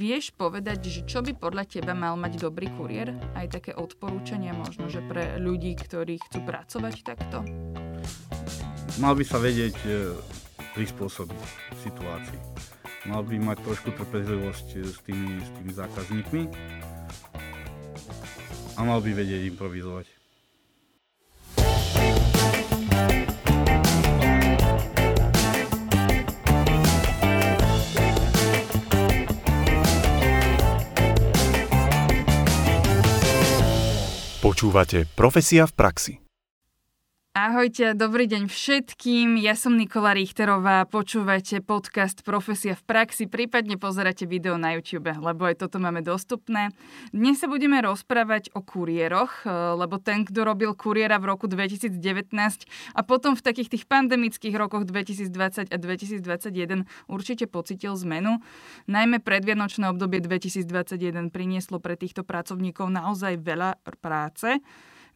vieš povedať, že čo by podľa teba mal mať dobrý kuriér? Aj také odporúčania možno, že pre ľudí, ktorí chcú pracovať takto? Mal by sa vedieť prispôsobiť situácii. Mal by mať trošku trpezlivosť s tými zákazníkmi a mal by vedieť improvizovať. Počúvate Profesia v praxi. Ahojte, dobrý deň všetkým. Ja som Nikola Richterová. Počúvate podcast Profesia v praxi, prípadne pozeráte video na YouTube, lebo aj toto máme dostupné. Dnes sa budeme rozprávať o kuriéroch, lebo ten, kto robil kuriéra v roku 2019 a potom v takých tých pandemických rokoch 2020 a 2021 určite pocitil zmenu. Najmä predvianočné obdobie 2021 prinieslo pre týchto pracovníkov naozaj veľa práce.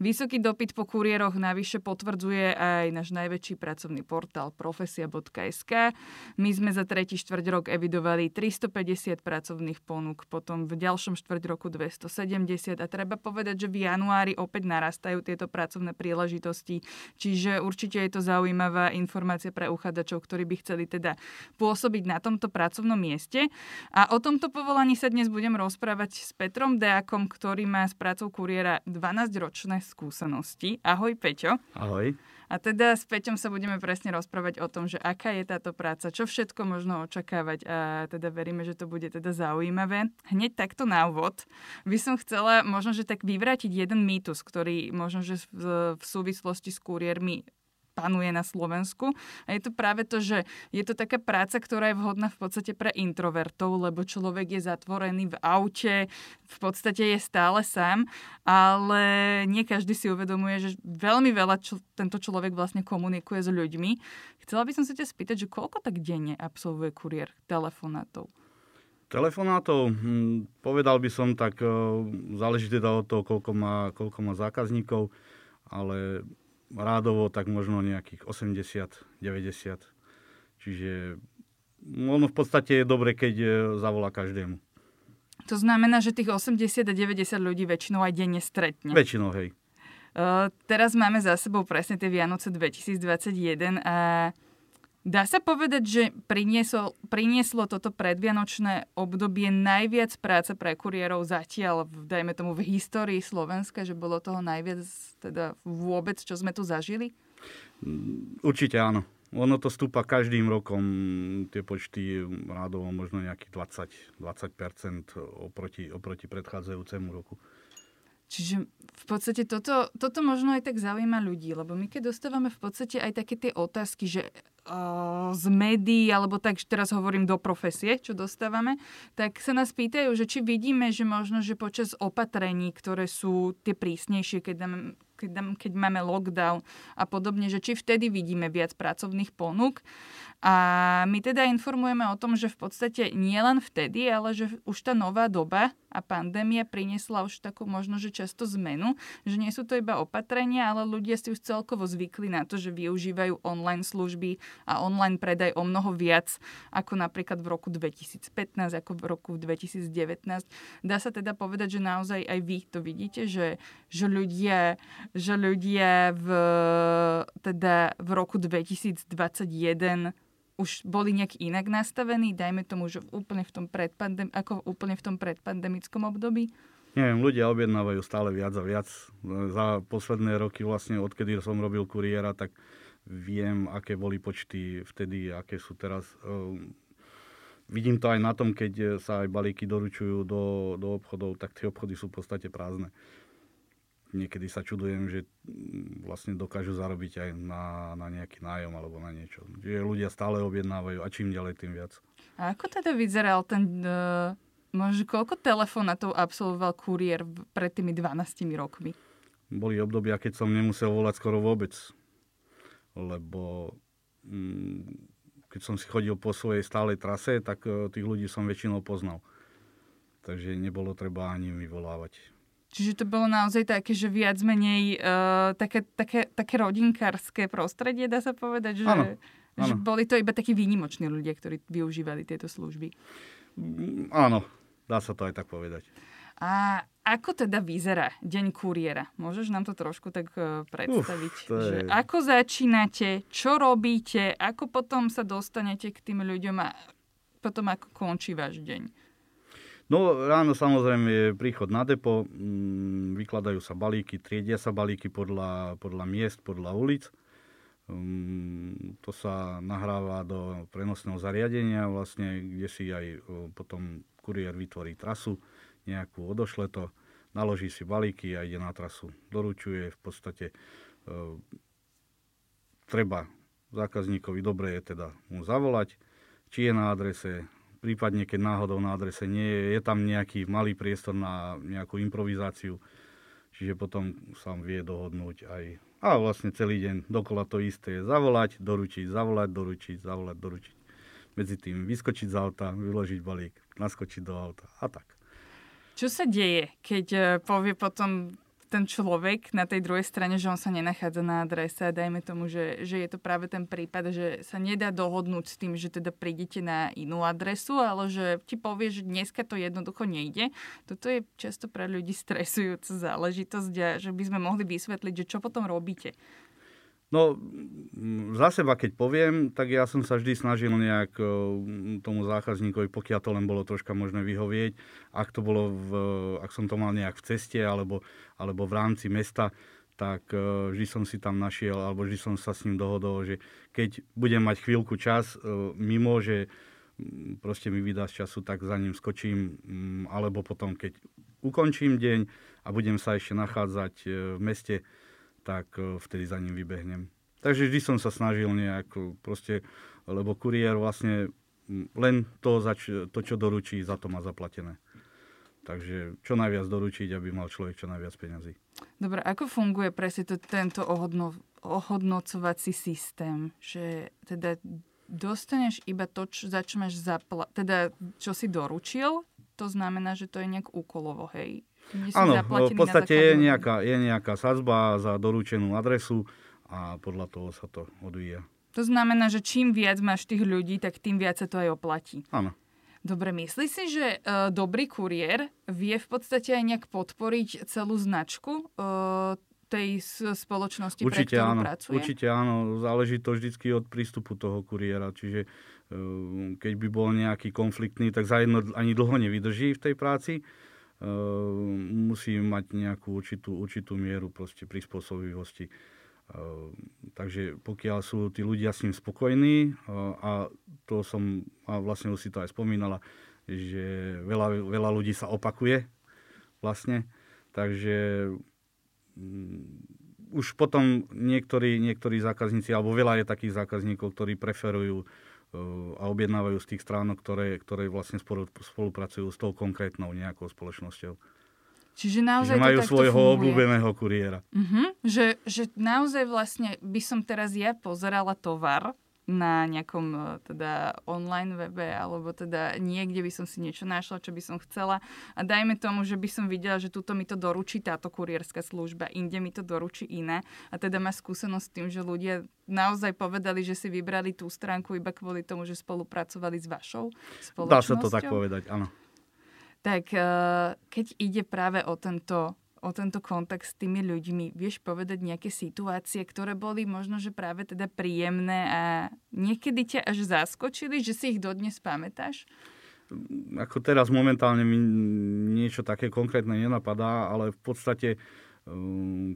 Vysoký dopyt po kuriéroch navyše potvrdzuje aj náš najväčší pracovný portál Profesia.sk. My sme za tretí štvrť rok evidovali 350 pracovných ponúk, potom v ďalšom štvrť roku 270 a treba povedať, že v januári opäť narastajú tieto pracovné príležitosti, čiže určite je to zaujímavá informácia pre uchádzačov, ktorí by chceli teda pôsobiť na tomto pracovnom mieste. A o tomto povolaní sa dnes budem rozprávať s Petrom Deákom, ktorý má s prácou kuriéra 12-ročné skúsenosti. Ahoj, Peťo. Ahoj. A teda s Peťom sa budeme presne rozprávať o tom, že aká je táto práca, čo všetko možno očakávať a teda veríme, že to bude teda zaujímavé. Hneď takto na úvod by som chcela možno, že tak vyvrátiť jeden mýtus, ktorý možno, že v súvislosti s kuriérmi panuje na Slovensku. A je to práve to, že je to taká práca, ktorá je vhodná v podstate pre introvertov, lebo človek je zatvorený v aute, v podstate je stále sám, ale nie každý si uvedomuje, že veľmi veľa tento človek vlastne komunikuje s ľuďmi. Chcela by som sa ťa spýtať, že koľko tak denne absolvuje kuriér telefonátov? Telefonátov? Povedal by som tak, záleží teda od toho, koľko má zákazníkov, ale rádovo tak možno nejakých 80, 90. Čiže ono v podstate je dobre, keď zavolá každému. To znamená, že tých 80 a 90 ľudí väčšinou aj denne stretne. Väčšinou, hej. Teraz máme za sebou presne tie Vianoce 2021 a dá sa povedať, že prinieslo toto predvianočné obdobie najviac práce pre kuriérov zatiaľ, dajme tomu, v histórii Slovenska, že bolo toho najviac teda vôbec, čo sme tu zažili? Určite áno. Ono to stúpa každým rokom, tie počty rádovo možno nejakých 20% oproti predchádzajúcemu roku. Čiže v podstate toto možno aj tak zaujíma ľudí, lebo my keď dostávame v podstate aj také tie otázky, že z médií, alebo tak teraz hovorím do profesie, čo dostávame, tak sa nás pýtajú, že či vidíme, že možno, že počas opatrení, ktoré sú tie prísnejšie, keď máme lockdown a podobne, že či vtedy vidíme viac pracovných ponúk. A my teda informujeme o tom, že v podstate nie len vtedy, ale že už tá nová doba a pandémia priniesla už takú možno, že často zmenu, že nie sú to iba opatrenia, ale ľudia si už celkovo zvykli na to, že využívajú online služby a online predaj o mnoho viac ako napríklad v roku 2015, ako v roku 2019. Dá sa teda povedať, že naozaj aj vy to vidíte, že ľudia v roku 2021 už boli nejak inak nastavení, dajme tomu, že úplne v tom predpandemickom období? Neviem, ľudia objednávajú stále viac a viac. Za posledné roky vlastne, odkedy som robil kuriéra, tak viem, aké boli počty vtedy, aké sú teraz. Vidím to aj na tom, keď sa aj balíky doručujú do obchodov, tak tie obchody sú v podstate prázdne. Niekedy sa čudujem, že vlastne dokážu zarobiť aj na nejaký nájom alebo na niečo. Čiže ľudia stále objednávajú a čím ďalej, tým viac. A ako teda vyzeral ten... koľko telefonátov absolvoval kuriér pred tými 12 rokmi? Boli obdobia, keď som nemusel volať skoro vôbec. Lebo keď som si chodil po svojej stálej trase, tak tých ľudí som väčšinou poznal. Takže nebolo treba ani vyvolávať. Čiže to bolo naozaj také, že viac menej také rodinkárske prostredie, dá sa povedať, že, áno, áno. Že boli to iba takí výnimoční ľudia, ktorí využívali tieto služby. Áno, Dá sa to aj tak povedať. A ako teda vyzerá deň kuriéra? Môžeš nám to trošku tak predstaviť? Že ako začínate, čo robíte, ako potom sa dostanete k tým ľuďom a potom ako končí váš deň? No ráno samozrejme je príchod na depo, vykladajú sa balíky, triedia sa balíky podľa miest, podľa ulic. To sa nahráva do prenosného zariadenia, vlastne, kde si aj potom kuriér vytvorí trasu, nejakú odošle to, naloží si balíky a ide na trasu. Doručuje v podstate treba zákazníkovi, dobre je teda mu zavolať, či je na adrese, prípadne keď náhodou na adrese nie je, je tam nejaký malý priestor na nejakú improvizáciu, čiže potom sa vie dohodnúť aj. A vlastne celý deň dokola to isté je zavolať, doručiť, zavolať, doručiť, zavolať, doručiť. Medzi tým vyskočiť z auta, vyložiť balík, naskočiť do auta a tak. Čo sa deje, keď povie potom ten človek na tej druhej strane, že on sa nenachádza na adrese, dajme tomu, že je to práve ten prípad, že sa nedá dohodnúť s tým, že teda prídete na inú adresu, ale že ti povie, že dneska to jednoducho nejde. Toto je často pre ľudí stresujúca záležitosť a že by sme mohli vysvetliť, že čo potom robíte. No, za seba keď poviem, tak ja som sa vždy snažil nejak tomu zákazníkovi, pokiaľ to len bolo troška možné vyhovieť, ak to bolo, ak som to mal nejak v ceste alebo v rámci mesta, tak vždy som si tam našiel, alebo vždy som sa s ním dohodol, že keď budem mať chvíľku čas, mimo, že proste mi vydá z času, tak za ním skočím, alebo potom, keď ukončím deň a budem sa ešte nachádzať v meste, tak vtedy za ním vybehnem. Takže vždy som sa snažil nejak proste, lebo kuriér vlastne len to, čo doručí, za to má zaplatené. Takže čo najviac doručiť, aby mal človek čo najviac peňazí. Dobre, ako funguje presne tento ohodnocovací systém? Že teda dostaneš iba to, za čo máš teda čo si doručil, to znamená, že to je nejak úkolovo, hej? Áno, v podstate je nejaká sadzba za doručenú adresu a podľa toho sa to odvíja. To znamená, že čím viac máš tých ľudí, tak tým viac sa to aj oplatí. Áno. Dobre, myslíš si, že dobrý kuriér vie v podstate aj nejak podporiť celú značku tej spoločnosti, určite pre ktorú áno, pracuje? Určite áno, záleží to vždycky od prístupu toho kuriéra, čiže keď by bol nejaký konfliktný, tak zajedno ani dlho nevydrží v tej práci. Musí mať nejakú určitú mieru proste prispôsobivosti. Takže pokiaľ sú tí ľudia s ním spokojní, a vlastne už si to aj spomínala, že veľa ľudí sa opakuje vlastne, takže už potom niektorí zákazníci, alebo veľa je takých zákazníkov, ktorí preferujú a objednávajú z tých stránok, ktoré vlastne spolupracujú s tou konkrétnou nejakou spoločnosťou. Čiže naozaj majú svojho obľúbeného kuriéra. Uh-huh. Že naozaj vlastne by som teraz ja pozerala tovar na nejakom teda online webe, alebo teda niekde by som si niečo našla, čo by som chcela. A dajme tomu, že by som videla, že tuto mi to doručí táto kurierská služba, inde mi to doručí iná. A teda má skúsenosť s tým, že ľudia naozaj povedali, že si vybrali tú stránku iba kvôli tomu, že spolupracovali s vašou spoločnosťou. Dá sa to tak povedať, áno. Tak keď ide práve o tento kontakt s tými ľuďmi. Vieš povedať nejaké situácie, ktoré boli možno, že práve teda príjemné a niekedy ťa až zaskočili, že si ich dodnes pamätáš? Ako teraz momentálne mi niečo také konkrétne nenapadá, ale v podstate,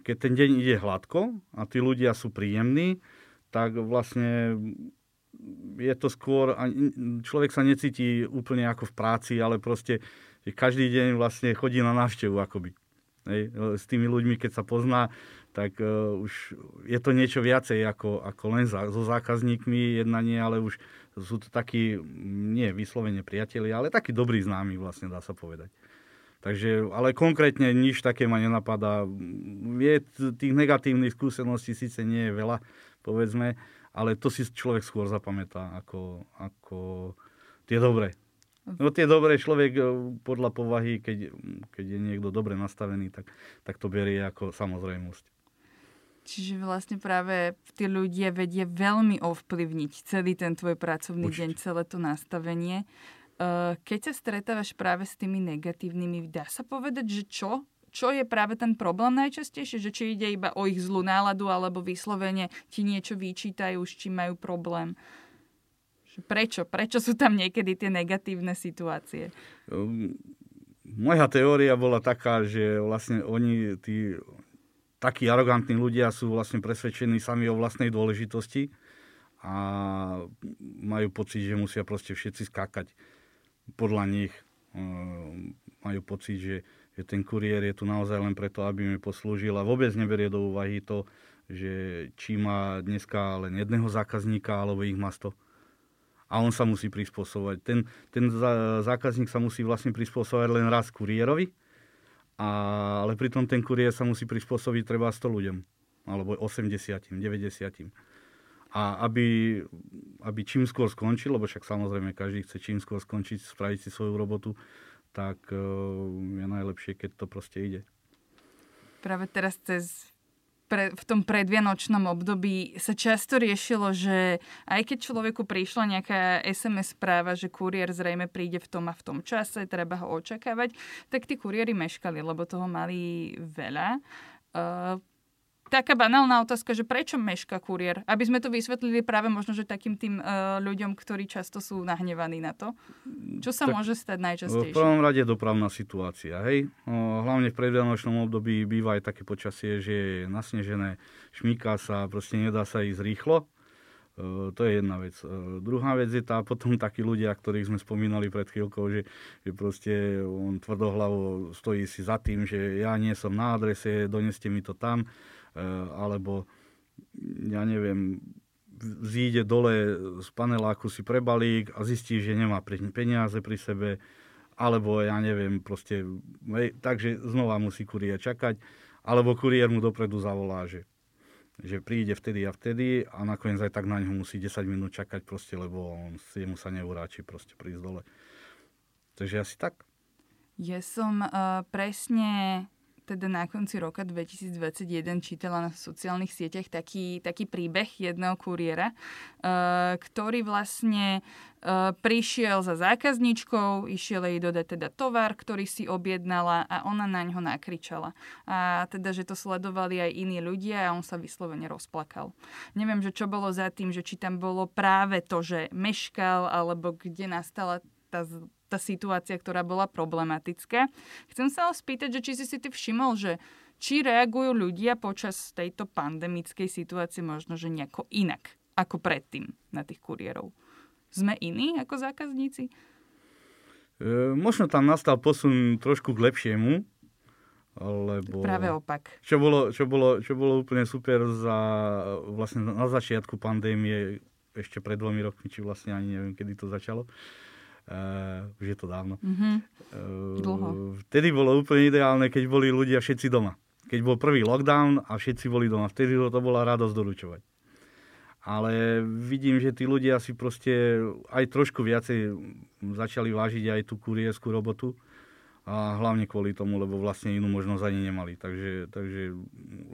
keď ten deň ide hladko a tí ľudia sú príjemní, tak vlastne je to skôr, človek sa necíti úplne ako v práci, ale proste každý deň vlastne chodí na návštevu akoby. S tými ľuďmi, keď sa pozná, tak už je to niečo viacej ako len so zákazníkmi jednanie, ale už sú to takí, nie vyslovene priatelia, ale takí dobrí známi vlastne, dá sa povedať. Takže, ale konkrétne nič také ma nenapadá. Je tých negatívnych skúseností síce nie je veľa, povedzme, ale to si človek skôr zapamätá ako tie dobré. No tie dobré, človek podľa povahy, keď je niekto dobre nastavený, tak to berie ako samozrejmosť. Čiže vlastne práve tí ľudia vedia veľmi ovplyvniť celý ten tvoj pracovný deň, celé to nastavenie. Keď sa stretávaš práve s tými negatívnymi, dá sa povedať, že čo je práve ten problém najčastejšie? Že či ide iba o ich zlú náladu, alebo vyslovene ti niečo vyčítajú, s čím majú problém? Prečo sú tam niekedy tie negatívne situácie? Moja teória bola taká, že vlastne oni, tí takí arogantní ľudia sú vlastne presvedčení sami o vlastnej dôležitosti a majú pocit, že musia proste všetci skákať podľa nich. Majú pocit, že ten kuriér je tu naozaj len preto, aby mi poslúžil a vôbec neberie do úvahy to, že či má dneska len jedného zákazníka, alebo ich má 100. A on sa musí prispôsobovať. Ten zákazník sa musí vlastne prispôsobovať len raz kuriérovi, ale pritom ten kuriér sa musí prispôsobiť treba 100 ľuďom, alebo 80, 90. A aby čím skôr skončil, lebo však samozrejme každý chce čím skôr skončiť, spraviť si svoju robotu, tak je najlepšie, keď to proste ide. Práve teraz v tom predvianočnom období sa často riešilo, že aj keď človeku prišla nejaká SMS správa, že kuriér zrejme príde v tom a v tom čase, treba ho očakávať, tak tí kuriéri meškali, lebo toho mali veľa. Taká banálna otázka, že prečo meška kuriér? Aby sme to vysvetlili práve možno, že takým tým ľuďom, ktorí často sú nahnevaní na to. Čo sa tak môže stať najčastejšie? V prvom rade dopravná situácia, hej? Hlavne v predvianočnom období býva aj také počasie, že je nasnežené, šmíka sa, proste nedá sa ísť rýchlo. To je jedna vec. Druhá vec je potom takí ľudia, ktorých sme spomínali pred chvíľkou, že proste on tvrdohlavo stojí si za tým, že ja nie som na adrese, doneste mi to tam, alebo ja neviem, zíde dole z paneláku si prebalík a zistí, že nemá peniaze pri sebe, alebo ja neviem, proste, takže znova musí kuriér čakať, alebo kuriér mu dopredu zavolá, že príde vtedy a nakoniec aj tak na ňu musí 10 minút čakať proste, lebo jemu sa neuráči proste prísť dole. Takže asi tak. Ja som presne na konci roka 2021 čítala na sociálnych sieťach taký príbeh jedného kuriéra, ktorý vlastne prišiel za zákazničkou, išiel jej dodať teda tovar, ktorý si objednala a ona na ňo nakričala. A teda, že to sledovali aj iní ľudia a on sa vyslovene rozplakal. Neviem, že čo bolo za tým, že či tam bolo práve to, že meškal, alebo kde nastala tá situácia, ktorá bola problematická. Chcem sa ho spýtať, že či si ty všimol, že či reagujú ľudia počas tejto pandemickej situácie možno, že nejako inak ako predtým na tých kuriérov. Sme iní ako zákazníci? Možno tam nastal posun trošku k lepšiemu, lebo práve opak. Čo bolo úplne super vlastne na začiatku pandémie, ešte pred 2 rokmi, či vlastne ani neviem, kedy to začalo. Už je to dávno. Mm-hmm. Dlho. Vtedy bolo úplne ideálne, keď boli ľudia všetci doma. Keď bol prvý lockdown a všetci boli doma. Vtedy to bola radosť doručovať. Ale vidím, že tí ľudia si proste aj trošku viacej začali vážiť aj tú kurierskú robotu. A hlavne kvôli tomu, lebo vlastne inú možnosť ani nemali. Takže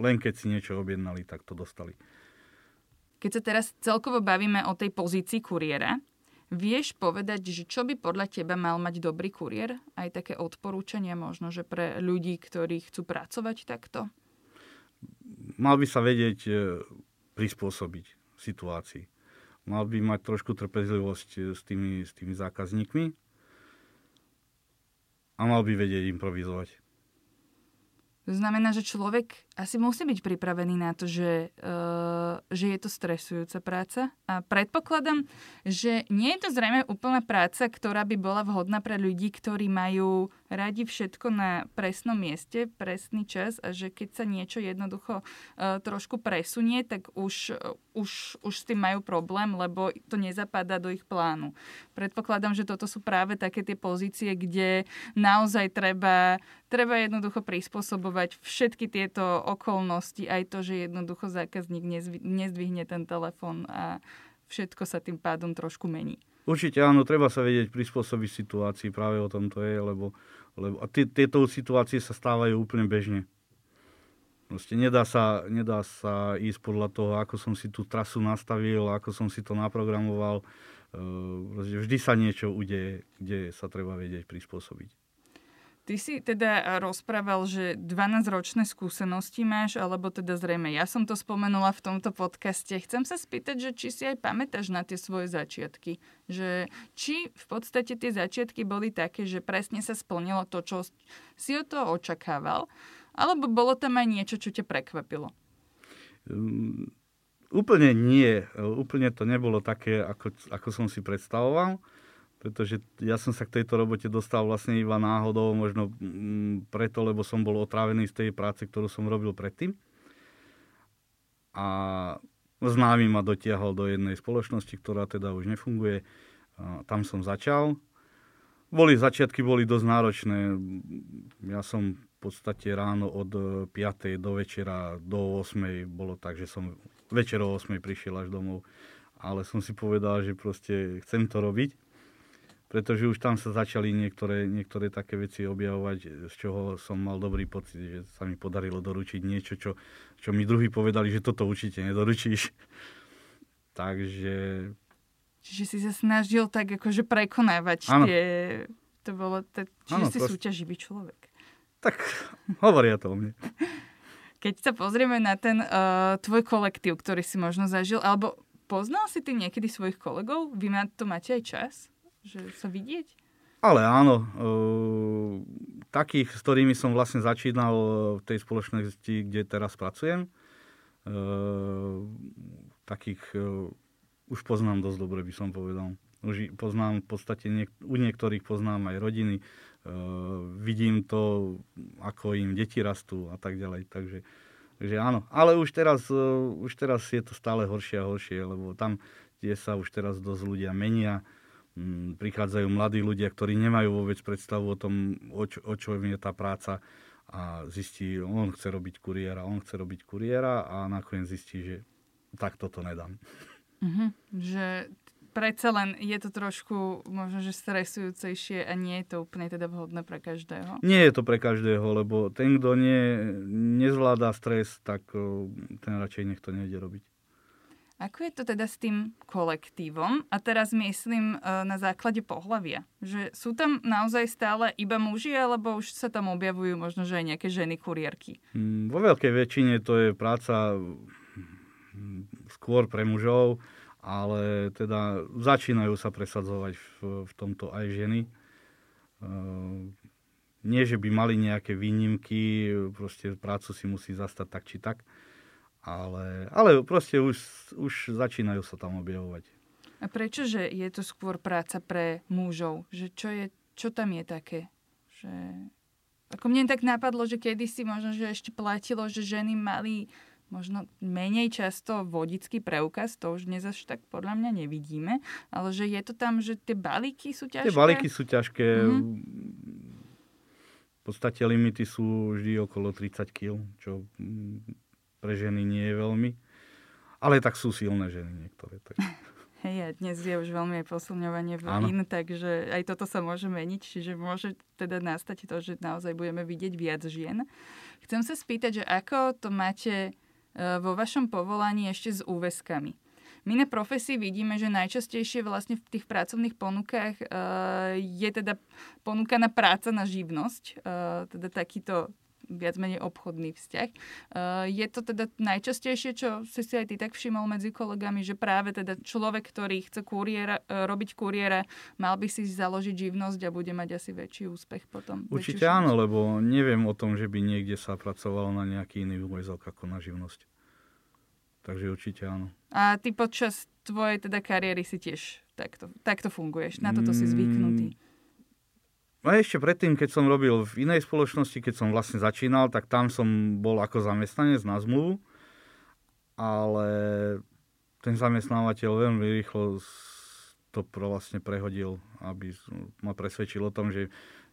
len keď si niečo objednali, tak to dostali. Keď sa teraz celkovo bavíme o tej pozícii kuriéra, vieš povedať, že čo by podľa teba mal mať dobrý kuriér? Aj také odporúčania možno, že pre ľudí, ktorí chcú pracovať takto? Mal by sa vedieť prispôsobiť situácii. Mal by mať trošku trpezlivosť s tými zákazníkmi a mal by vedieť improvizovať. To znamená, že človek asi musí byť pripravený na to, že je to stresujúca práca. A predpokladám, že nie je to zrejme úplná práca, ktorá by bola vhodná pre ľudí, ktorí majú radi všetko na presnom mieste, presný čas a že keď sa niečo jednoducho trošku presunie, tak už s tým majú problém, lebo to nezapadá do ich plánu. Predpokladám, že toto sú práve také tie pozície, kde naozaj treba jednoducho prispôsobovať všetky tieto okolnosti, aj to, že jednoducho zákazník nezdvihne ten telefón a všetko sa tým pádom trošku mení. Určite áno, treba sa vedieť prispôsobiť situácii, práve o tom to je, lebo a tieto situácie sa stávajú úplne bežne. Proste nedá sa ísť podľa toho, ako som si tú trasu nastavil, ako som si to naprogramoval, Vždy sa niečo udeje, kde sa treba vedieť prispôsobiť. Ty si teda rozprával, že 12-ročné skúsenosti máš, alebo teda zrejme ja som to spomenula v tomto podcaste. Chcem sa spýtať, že či si aj pamätáš na tie svoje začiatky. Že či v podstate tie začiatky boli také, že presne sa splnilo to, čo si od toho očakával, alebo bolo tam aj niečo, čo ťa prekvapilo? Úplne nie. Úplne to nebolo také, ako som si predstavoval. Pretože ja som sa k tejto robote dostal vlastne iba náhodou, možno preto, lebo som bol otrávený z tej práce, ktorú som robil predtým. A známy ma dotiahol do jednej spoločnosti, ktorá teda už nefunguje. A tam som začal. Začiatky boli dosť náročné. Ja som v podstate ráno od 5. do večera do 8. Bolo tak, že som večer o 8. prišiel až domov. Ale som si povedal, že proste chcem to robiť. Pretože už tam sa začali niektoré také veci objavovať, z čoho som mal dobrý pocit, že sa mi podarilo doručiť niečo, čo mi druhí povedali, že toto určite nedoručíš. Takže... Čiže si sa snažil tak akože prekonávať tie... To bolo... Čiže si súťaživý človek. Tak hovoria to o mne. Keď sa pozrieme na ten tvoj kolektív, ktorý si možno zažil, alebo poznal si ty niekedy svojich kolegov? Vy to máte aj čas? Že sa vidieť? Ale áno. Takých, s ktorými som vlastne začínal v tej spoločnosti, kde teraz pracujem, takých už poznám dosť dobre, by som povedal. Už poznám v podstate, u niektorých poznám aj rodiny. Vidím to, ako im deti rastú a tak ďalej. Takže áno. Ale už teraz je to stále horšie a horšie, lebo tam sa už teraz dosť ľudia menia. Prichádzajú mladí ľudia, ktorí nemajú vôbec predstavu o tom, o čo je tá práca a zistí, on chce robiť kuriéra a nakoniec zistí, že tak toto nedám. Že predsa len je to trošku možno, že stresujúcejšie a nie je to úplne teda vhodné pre každého? Nie je to pre každého, lebo ten, kto nezvláda stres, tak ten radšej nech to nejde robiť. Ako je to teda s tým kolektívom? A teraz myslím na základe pohlavia. Že sú tam naozaj stále iba muži, alebo už sa tam objavujú možno, že aj nejaké ženy kuriérky? Vo veľkej väčšine to je práca skôr pre mužov, ale teda začínajú sa presadzovať v tomto aj ženy. Nie, že by mali nejaké výnimky, proste prácu si musí zastať tak či tak. Ale proste už začínajú sa tam objavovať. A prečo, že je to skôr práca pre mužov? Že čo tam je také? Že... Ako mne tak napadlo, že kedysi možno, že ešte platilo, že ženy mali možno menej často vodický preukaz, to už dnes až tak podľa mňa nevidíme, ale že je to tam, že tie balíky sú ťažké? Tie balíky sú ťažké. V podstate limity sú vždy okolo 30 kg, čo... Pre ženy nie je veľmi. Ale tak sú silné ženy niektoré. Tak... Hej, a dnes je už veľmi aj posilňovanie vojín, takže aj toto sa môže meniť. Čiže môže teda nastať to, že naozaj budeme vidieť viac žien. Chcem sa spýtať, že ako to máte vo vašom povolaní ešte s úväzkami? My na profesii vidíme, že najčastejšie vlastne v tých pracovných ponukách je teda ponúkaná práca na živnosť. Teda takýto viac menej obchodný vzťah. Je to teda najčastejšie, čo si aj ty tak všimol medzi kolegami, že práve teda človek, ktorý chce robiť kuriéra, mal by si založiť živnosť a bude mať asi väčší úspech potom. Určite áno, lebo neviem o tom, že by niekde sa pracovalo na nejaký iný úväzok ako na živnosť. Takže určite áno. A ty počas tvojej teda kariéry si tiež takto funguješ? Na toto si zvyknutý? A ešte predtým, keď som robil v inej spoločnosti, keď som vlastne začínal, tak tam som bol ako zamestnanec na zmluvu, ale ten zamestnávateľ veľmi rýchlo to vlastne prehodil, aby ma presvedčil o tom, že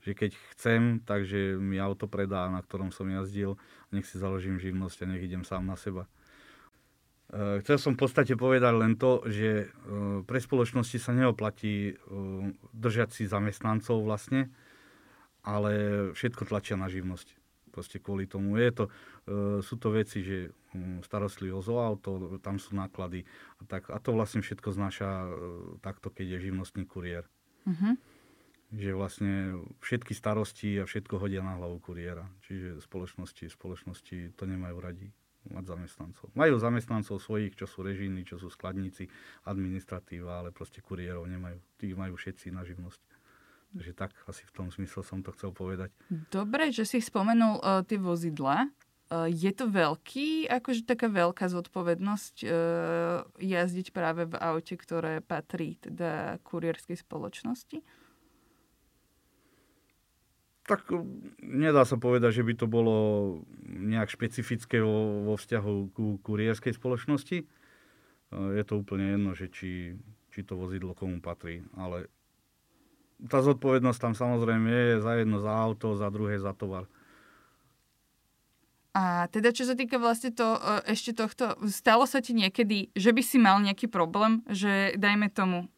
keď chcem, takže mi auto predá, na ktorom som jazdil, nech si založím živnosť a nech idem sám na seba. Chcel som v podstate povedať len to, že pre spoločnosti sa neoplatí držať si zamestnancov vlastne, ale všetko tlačia na živnosť. proste kvôli tomu. Sú to veci, že starostlivosť o auto, tam sú náklady. A to vlastne všetko znáša takto, keď je živnostný kuriér. Uh-huh. Že vlastne všetky starosti a všetko hodia na hlavu kuriéra. Čiže spoločnosti to nemajú radi mať zamestnancov. Majú zamestnancov svojich, čo sú režijní, čo sú skladníci, administratíva, ale proste kuriérov nemajú. Tí majú všetci na živnosť. Takže tak, asi v tom zmysle som to chcel povedať. Dobre, že si spomenul tie vozidlá. Je to taká veľká zodpovednosť jazdiť práve v aute, ktoré patrí teda kuriérskej spoločnosti? Tak nedá sa povedať, že by to bolo nejak špecifické vo vzťahu ku kuriérskej spoločnosti. Je to úplne jedno, že či to vozidlo komu patrí, ale tá zodpovednosť tam samozrejme je za jedno za auto, za druhé za tovar. A teda, čo sa týka vlastne ešte tohto, stalo sa ti niekedy, že by si mal nejaký problém, že dajme tomu,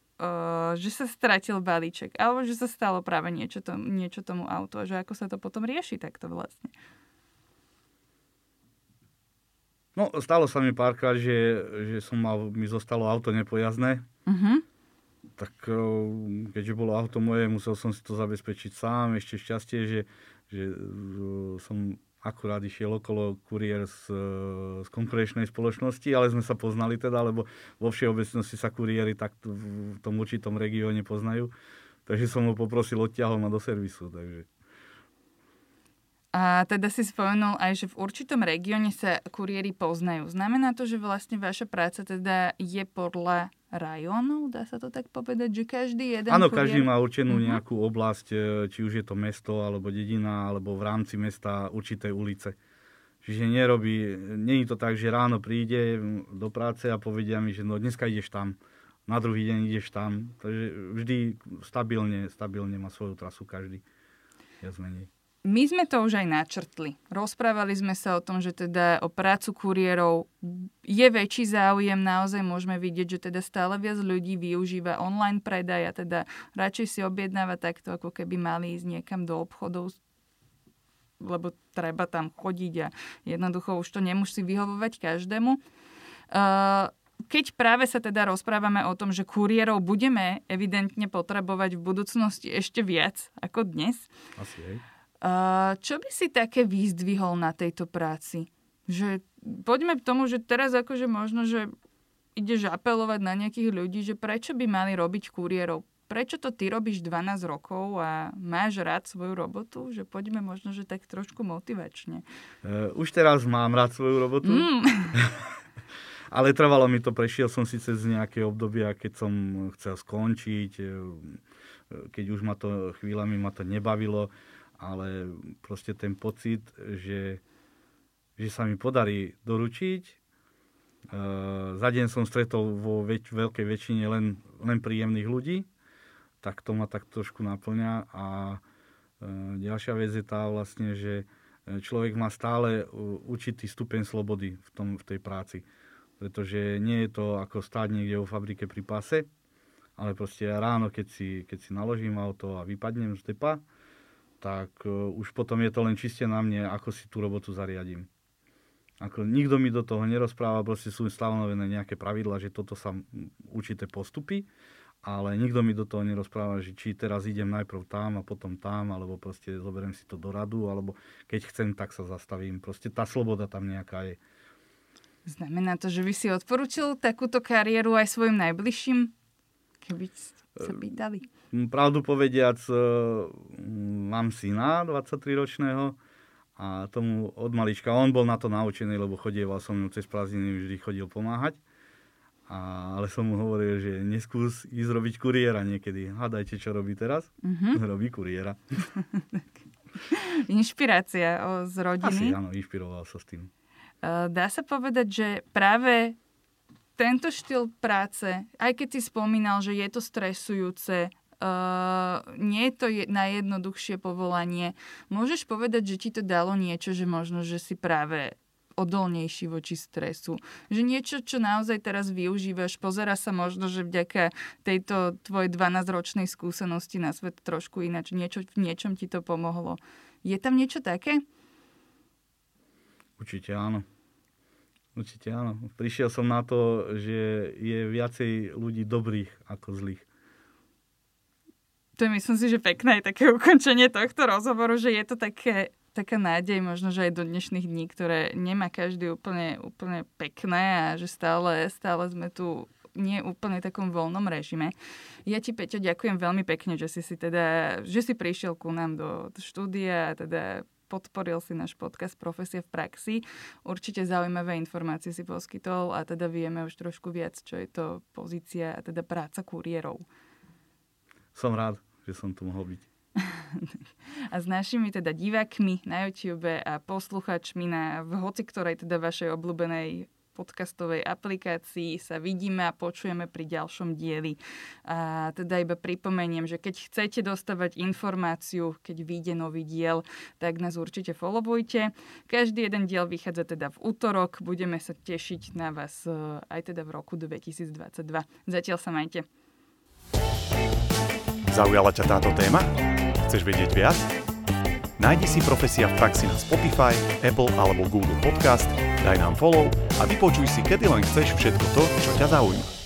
že sa stratil balíček, alebo že sa stalo práve niečo tomu autu, a že ako sa to potom rieši takto vlastne? No, stalo sa mi párkrát, že mi zostalo auto nepojazné. Uh-huh. Tak keďže bolo auto moje, musel som si to zabezpečiť sám. Ešte šťastie, že som akurát išiel okolo kuriér z konkurenčnej spoločnosti, ale sme sa poznali teda, lebo vo všeobecnosti sa kuriéri tak v tom určitom regióne poznajú. Takže som ho poprosil, odtiahol ma do servisu. Takže. A teda si spomenul aj, že v určitom regióne sa kuriéri poznajú. Znamená to, že vlastne vaša práca teda je podľa rajónov, dá sa to tak povedať, že každý jeden... Áno, každý má určenú nejakú oblasť, či už je to mesto, alebo dedina, alebo v rámci mesta určitej ulice. Čiže nie je to tak, že ráno príde do práce a povedia mi, že no dneska ideš tam, na druhý deň ideš tam. Takže vždy stabilne má svoju trasu každý. Ja zmením. My sme to už aj načrtli. Rozprávali sme sa o tom, že teda o prácu kuriérov je väčší záujem. Naozaj môžeme vidieť, že teda stále viac ľudí využíva online predaj a teda radšej si objednáva takto, ako keby mali ísť niekam do obchodov, lebo treba tam chodiť a jednoducho už to nemusí vyhovovať každému. Keď práve sa teda rozprávame o tom, že kuriérov budeme evidentne potrebovať v budúcnosti ešte viac ako dnes. Asi hej. Čo by si také vyzdvihol na tejto práci? Že poďme k tomu, že teraz akože možno, že ideš apelovať na nejakých ľudí, že prečo by mali robiť kuriérov? Prečo to ty robíš 12 rokov a máš rád svoju robotu? Že poďme možno, že tak trošku motivačne. Už teraz mám rád svoju robotu. Ale trvalo mi to, prešiel som síce z nejaké obdobia, keď som chcel skončiť, keď už chvíľami ma to nebavilo, ale proste ten pocit, že sa mi podarí doručiť. Za deň som stretol vo veľkej väčšine len príjemných ľudí, tak to ma tak trošku naplňa. A ďalšia vec je tá vlastne, že človek má stále určitý stupeň slobody v tej práci, pretože nie je to ako stáť niekde vo fabrike pri páse, ale proste ráno, keď si naložím auto a vypadnem z tepa, tak už potom je to len čiste na mne, ako si tú robotu zariadím. Nikto mi do toho nerozpráva, proste sú stanovené nejaké pravidlá, že toto sa určité postupy, ale nikto mi do toho nerozpráva, že či teraz idem najprv tam a potom tam, alebo proste zoberiem si to do radu, alebo keď chcem, tak sa zastavím. Proste tá sloboda tam nejaká je. Znamená to, že by si odporúčil takúto kariéru aj svojim najbližším, keby sa pýtali? Pravdu povediac, mám syna 23-ročného a tomu od malička, on bol na to naučený, lebo chodieval som mu cez prázdniny, vždy chodil pomáhať. Ale som mu hovoril, že neskús ísť robiť kuriéra niekedy. Hádajte, čo robí teraz? Mm-hmm. Robí kuriéra. Inšpirácia z rodiny. Asi áno, inšpiroval sa s tým. Dá sa povedať, že práve tento štýl práce, aj keď si spomínal, že je to stresujúce, nie je to najjednoduchšie povolanie. Môžeš povedať, že ti to dalo niečo, že možno, že si práve odolnejší voči stresu. Že niečo, čo naozaj teraz využívaš, pozerá sa možno, že vďaka tejto tvojej 12-ročnej skúsenosti na svet trošku ináč. Niečo, v niečom ti to pomohlo. Je tam niečo také? Určite áno. Prišiel som na to, že je viacej ľudí dobrých ako zlých. To je, myslím si, že pekné také ukončenie tohto rozhovoru, že je to taká nádej možno, že aj do dnešných dní, ktoré nemá každý úplne pekné a že stále sme tu nie úplne takom voľnom režime. Ja ti, Peťo, ďakujem veľmi pekne, že si prišiel ku nám do štúdia a teda podporil si náš podcast Profesia v praxi. Určite zaujímavé informácie si poskytol a teda vieme už trošku viac, čo je to pozícia a teda práca kuriérov. Som rád, že som tu mohol byť. A s našimi teda divákmi na YouTube a posluchačmi v hociktorej teda vašej obľúbenej podcastovej aplikácii sa vidíme a počujeme pri ďalšom dieli. A teda iba pripomeniem, že keď chcete dostávať informáciu, keď vyjde nový diel, tak nás určite followujte. Každý jeden diel vychádza teda v utorok. Budeme sa tešiť na vás aj teda v roku 2022. Zatiaľ sa majte. Zaujala ťa táto téma? Chceš vedieť viac? Nájdi si Profesia v praxi na Spotify, Apple alebo Google Podcast, daj nám follow a vypočuj si, kedy len chceš, všetko to, čo ťa zaujíma.